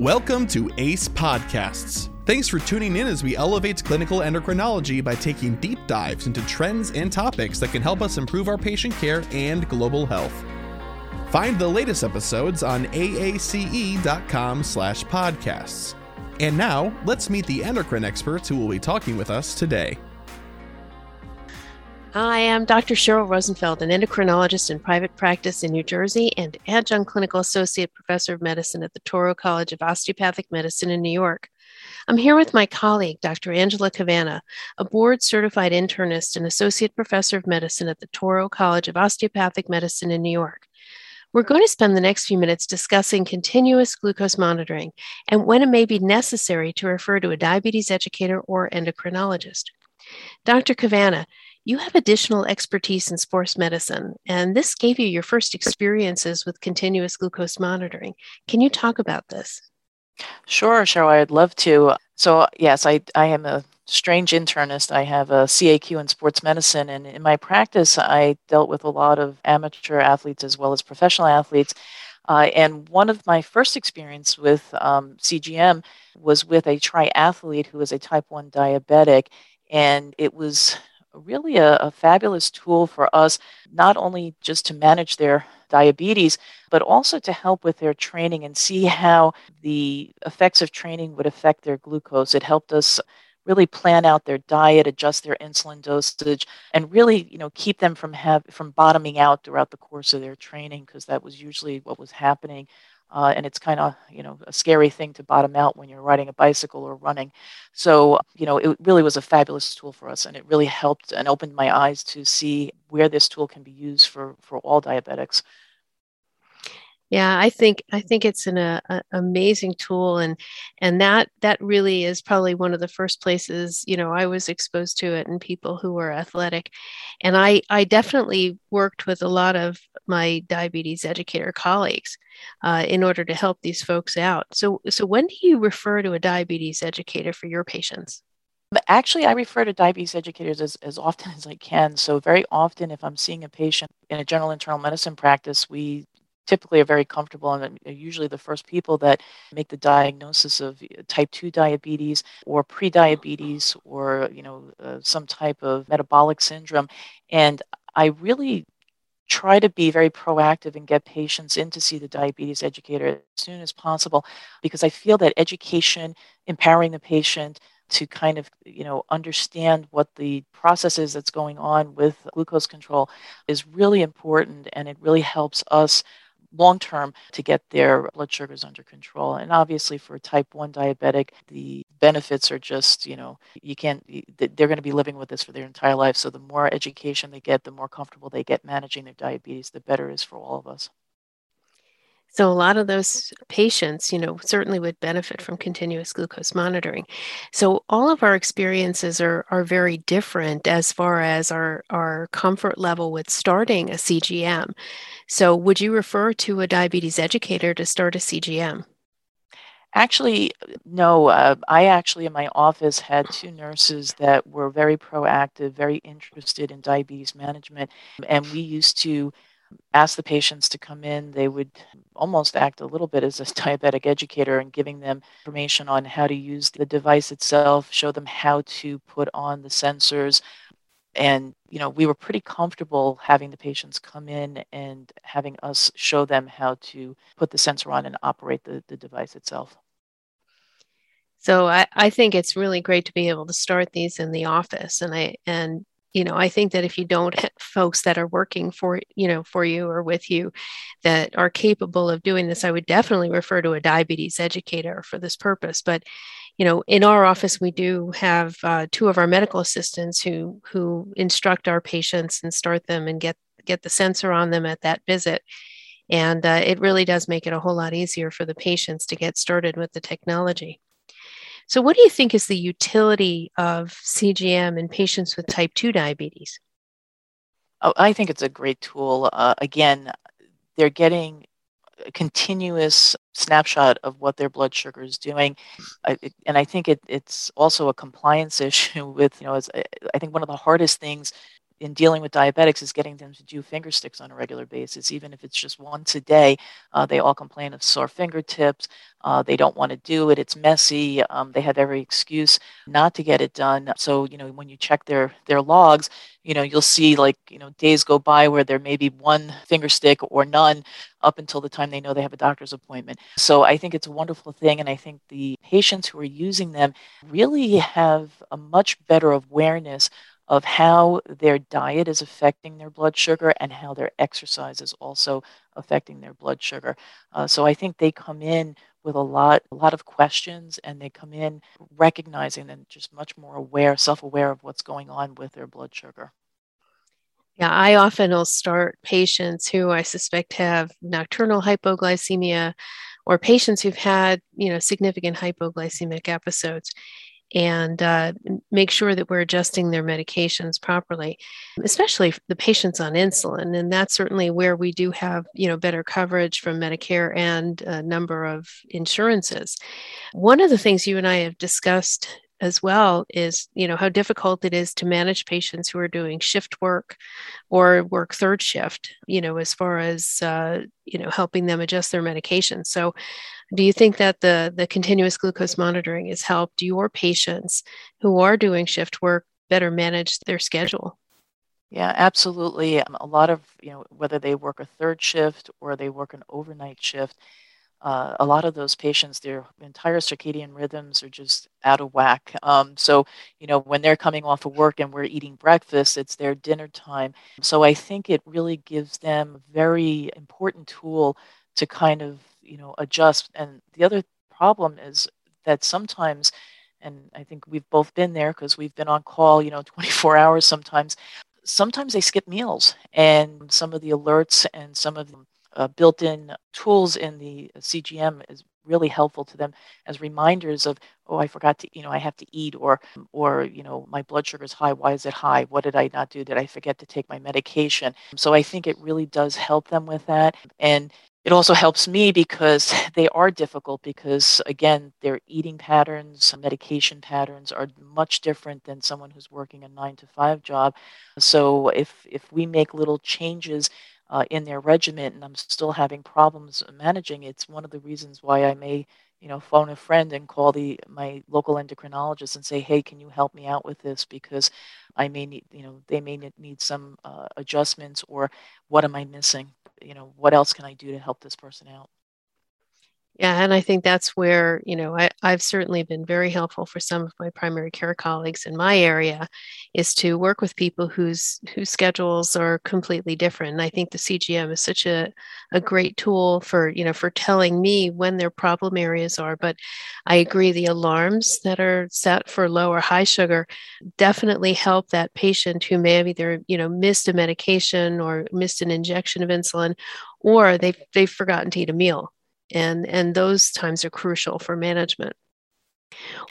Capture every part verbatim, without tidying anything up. Welcome to ACE Podcasts. Thanks for tuning in as we elevate clinical endocrinology by taking deep dives into trends and topics that can help us improve our patient care and global health. Find the latest episodes on A A C E dot com slash podcasts. And now, let's meet the endocrine experts who will be talking with us today. Hi, I'm Doctor Cheryl Rosenfeld, an endocrinologist in private practice in New Jersey and adjunct clinical associate professor of medicine at the Toro College of Osteopathic Medicine in New York. I'm here with my colleague, Doctor Angela Kavanaugh, a board-certified internist and associate professor of medicine at the Toro College of Osteopathic Medicine in New York. We're going to spend the next few minutes discussing continuous glucose monitoring and when it may be necessary to refer to a diabetes educator or endocrinologist. Doctor Kavanaugh, you have additional expertise in sports medicine, and this gave you your first experiences with continuous glucose monitoring. Can you talk about this? Sure, Cheryl, I'd love to. So yes, I, I am a strange internist. I have a C A Q in sports medicine, and in my practice, I dealt with a lot of amateur athletes as well as professional athletes. Uh, and one of my first experience with um, C G M was with a triathlete who was a type one diabetic, and it was really a, a fabulous tool for us, not only just to manage their diabetes, but also to help with their training and see how the effects of training would affect their glucose. It helped us really plan out their diet, adjust their insulin dosage, and really, you know, keep them from have, from bottoming out throughout the course of their training, because that was usually what was happening. Uh, and it's kind of, you know, a scary thing to bottom out when you're riding a bicycle or running. So, you know, it really was a fabulous tool for us, and it really helped and opened my eyes to see where this tool can be used for, for all diabetics. Yeah, I think I think it's an uh, amazing tool, and and that that really is probably one of the first places, you know, I was exposed to it in people who were athletic. And I, I definitely worked with a lot of my diabetes educator colleagues uh, in order to help these folks out. So so when do you refer to a diabetes educator for your patients? Actually, I refer to diabetes educators as, as often as I can. So very often, if I'm seeing a patient in a general internal medicine practice, we typically are very comfortable and are usually the first people that make the diagnosis of type two diabetes or prediabetes or, you know, uh, some type of metabolic syndrome. And I really try to be very proactive and get patients in to see the diabetes educator as soon as possible, because I feel that education, empowering the patient to kind of, you know, understand what the process is that's going on with glucose control is really important, and it really helps us long-term to get their blood sugars under control. And obviously for a type one diabetic, the benefits are just, you know, you can't, they're going to be living with this for their entire life. So the more education they get, the more comfortable they get managing their diabetes, the better it is for all of us. So a lot of those patients, you know, certainly would benefit from continuous glucose monitoring. So all of our experiences are are very different as far as our, our comfort level with starting a C G M. So would you refer to a diabetes educator to start a C G M? Actually, no. Uh, I actually in my office had two nurses that were very proactive, very interested in diabetes management, and we used to ask the patients to come in. They would almost act a little bit as a diabetic educator and giving them information on how to use the device itself, show them how to put on the sensors. And, you know, we were pretty comfortable having the patients come in and having us show them how to put the sensor on and operate the, the device itself. So I, I think it's really great to be able to start these in the office. And I, and You know, I think that if you don't have folks that are working for, you know, for you or with you that are capable of doing this, I would definitely refer to a diabetes educator for this purpose. But, you know, in our office, we do have uh, two of our medical assistants who who instruct our patients and start them and get, get the sensor on them at that visit. And uh, it really does make it a whole lot easier for the patients to get started with the technology. So what do you think is the utility of C G M in patients with type two diabetes? Oh, I think it's a great tool. Uh, again, they're getting a continuous snapshot of what their blood sugar is doing. I, it, and I think it, it's also a compliance issue with, you know, it's, I think one of the hardest things in dealing with diabetics is getting them to do finger sticks on a regular basis, even if it's just once a day. Uh, they all complain of sore fingertips. Uh, they don't want to do it. It's messy. Um, they have every excuse not to get it done. So, you know, when you check their their logs, you know, you'll see like, you know, days go by where there may be one finger stick or none up until the time they know they have a doctor's appointment. So I think it's a wonderful thing. And I think the patients who are using them really have a much better awareness of how their diet is affecting their blood sugar and how their exercise is also affecting their blood sugar. Uh, so I think they come in with a lot, a lot of questions, and they come in recognizing and just much more aware, self-aware of what's going on with their blood sugar. Yeah, I often will start patients who I suspect have nocturnal hypoglycemia, or patients who've had, you know, significant hypoglycemic episodes, and uh, make sure that we're adjusting their medications properly, especially the patients on insulin. And that's certainly where we do have, you know, better coverage from Medicare and a number of insurances. One of the things you and I have discussed as well is, you know, how difficult it is to manage patients who are doing shift work or work third shift, you know, as far as, uh, you know, helping them adjust their medications. So do you think that the, the continuous glucose monitoring has helped your patients who are doing shift work better manage their schedule? Yeah, absolutely. Um, a lot of, you know, whether they work a third shift or they work an overnight shift, Uh, a lot of those patients, their entire circadian rhythms are just out of whack. Um, so, you know, when they're coming off of work and we're eating breakfast, it's their dinner time. So I think it really gives them a very important tool to kind of, you know, adjust. And the other problem is that sometimes, and I think we've both been there because we've been on call, you know, twenty-four hours sometimes, sometimes they skip meals, and some of the alerts and some of them, Uh, built-in tools in the C G M is really helpful to them as reminders of, oh, I forgot to, you know, I have to eat, or, or, you know, my blood sugar is high. Why is it high? What did I not do? Did I forget to take my medication? So I think it really does help them with that. And it also helps me because they are difficult because, again, their eating patterns, medication patterns are much different than someone who's working a nine to five job. So if, if we make little changes Uh, in their regimen, and I'm still having problems managing, it's one of the reasons why I may, you know, phone a friend and call the my local endocrinologist and say, hey, can you help me out with this? Because I may need, you know, they may need some uh, adjustments, or what am I missing? You know, what else can I do to help this person out? Yeah, and I think that's where, you know, I, I've certainly been very helpful for some of my primary care colleagues in my area, is to work with people whose whose schedules are completely different. And I think the C G M is such a, a great tool for, you know, for telling me when their problem areas are. But I agree, the alarms that are set for low or high sugar definitely help that patient who maybe they're, you know, missed a medication or missed an injection of insulin, or they've, they've forgotten to eat a meal. And, and those times are crucial for management.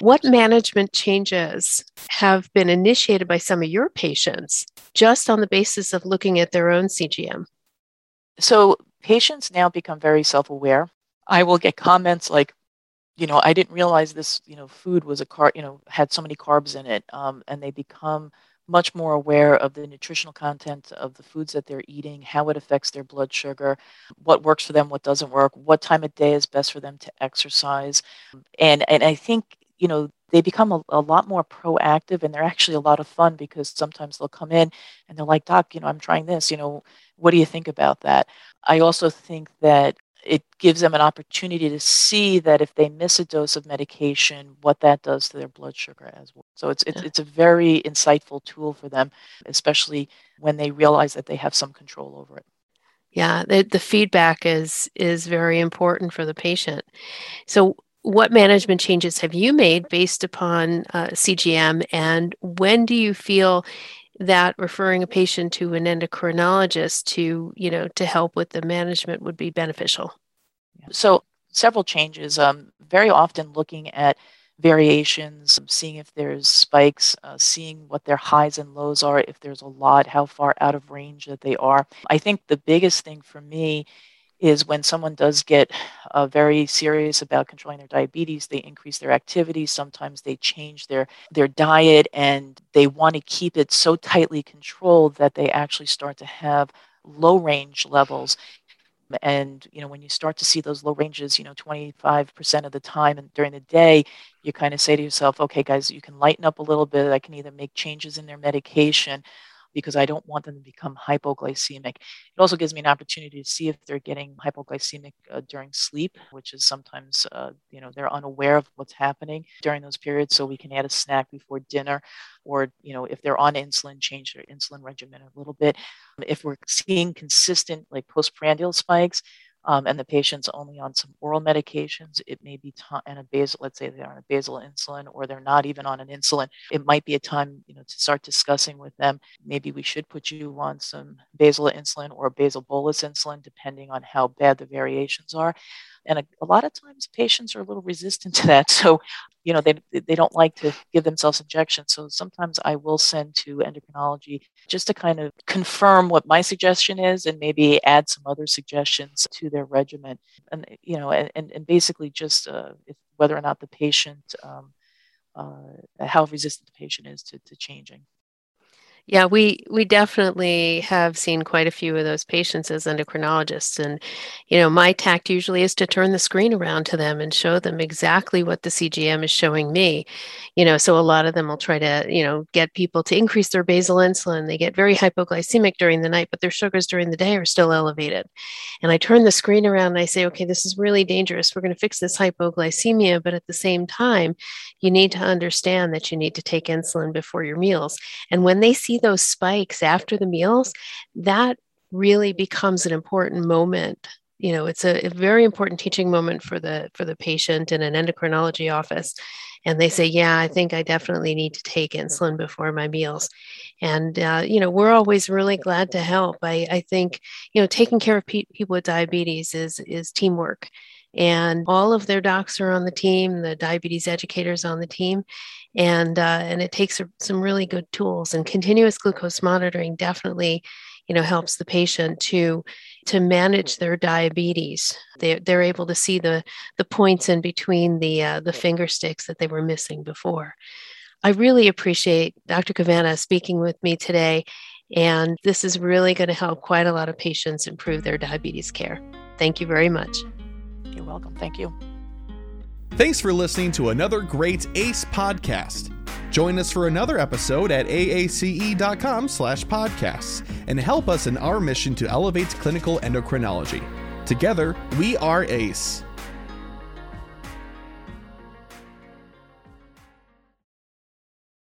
What management changes have been initiated by some of your patients just on the basis of looking at their own C G M? So patients now become very self-aware. I will get comments like, you know, I didn't realize this, you know, food was a carb, you know, had so many carbs in it. Um, and they become much more aware of the nutritional content of the foods that they're eating, how it affects their blood sugar, what works for them, what doesn't work, what time of day is best for them to exercise. And and I think, you know, they become a, a lot more proactive, and they're actually a lot of fun because sometimes they'll come in and they're like, Doc, you know, I'm trying this, you know, what do you think about that? I also think that it gives them an opportunity to see that if they miss a dose of medication, what that does to their blood sugar as well. So it's it's, yeah. it's a very insightful tool for them, especially when they realize that they have some control over it. Yeah, the, the feedback is is very important for the patient. So what management changes have you made based upon uh, C G M, and when do you feel that referring a patient to an endocrinologist to, you know, to help with the management would be beneficial? So several changes, um, very often looking at variations, seeing if there's spikes, uh, seeing what their highs and lows are, if there's a lot, how far out of range that they are. I think the biggest thing for me is when someone does get uh, very serious about controlling their diabetes, they increase their activity. Sometimes they change their, their diet, and they want to keep it so tightly controlled that they actually start to have low range levels. And, you know, when you start to see those low ranges, you know, twenty-five percent of the time and during the day, you kind of say to yourself, okay, guys, you can lighten up a little bit. I can either make changes in their medication, because I don't want them to become hypoglycemic. It also gives me an opportunity to see if they're getting hypoglycemic uh, during sleep, which is sometimes, uh, you know, they're unaware of what's happening during those periods. So we can add a snack before dinner, or, you know, if they're on insulin, change their insulin regimen a little bit. If we're seeing consistent like postprandial spikes, Um, and the patient's only on some oral medications, it may be time and a basal, let's say they're on a basal insulin, or they're not even on an insulin, it might be a time, you know, to start discussing with them, maybe we should put you on some basal insulin or a basal bolus insulin, depending on how bad the variations are. And a, a lot of times patients are a little resistant to that. So, you know, they they don't like to give themselves injections. So sometimes I will send to endocrinology just to kind of confirm what my suggestion is and maybe add some other suggestions to their regimen. And, you know, and, and, and basically just uh, if, whether or not the patient, um, uh, how resistant the patient is to, to changing. Yeah, we we definitely have seen quite a few of those patients as endocrinologists. And, you know, my tact usually is to turn the screen around to them and show them exactly what the C G M is showing me. You know, so a lot of them will try to, you know, get people to increase their basal insulin. They get very hypoglycemic during the night, but their sugars during the day are still elevated. And I turn the screen around and I say, okay, this is really dangerous. We're going to fix this hypoglycemia. But at the same time, you need to understand that you need to take insulin before your meals. And when they see those spikes after the meals, that really becomes an important moment. You know, it's a, a very important teaching moment for the for the patient in an endocrinology office. And they say, yeah, I think I definitely need to take insulin before my meals. And, uh, you know, we're always really glad to help. I, I think, you know, taking care of pe- people with diabetes is is teamwork. And all of their docs are on the team, the diabetes educators on the team. And uh, and it takes some really good tools, and continuous glucose monitoring definitely, you know, helps the patient to to manage their diabetes. They they're able to see the the points in between the uh, the finger sticks that they were missing before. I really appreciate Doctor Kavanaugh speaking with me today, and this is really going to help quite a lot of patients improve their diabetes care. Thank you very much. You're welcome. Thank you. Thanks for listening to another great ACE podcast. Join us for another episode at aace.com slash podcasts and help us in our mission to elevate clinical endocrinology. Together, we are ACE.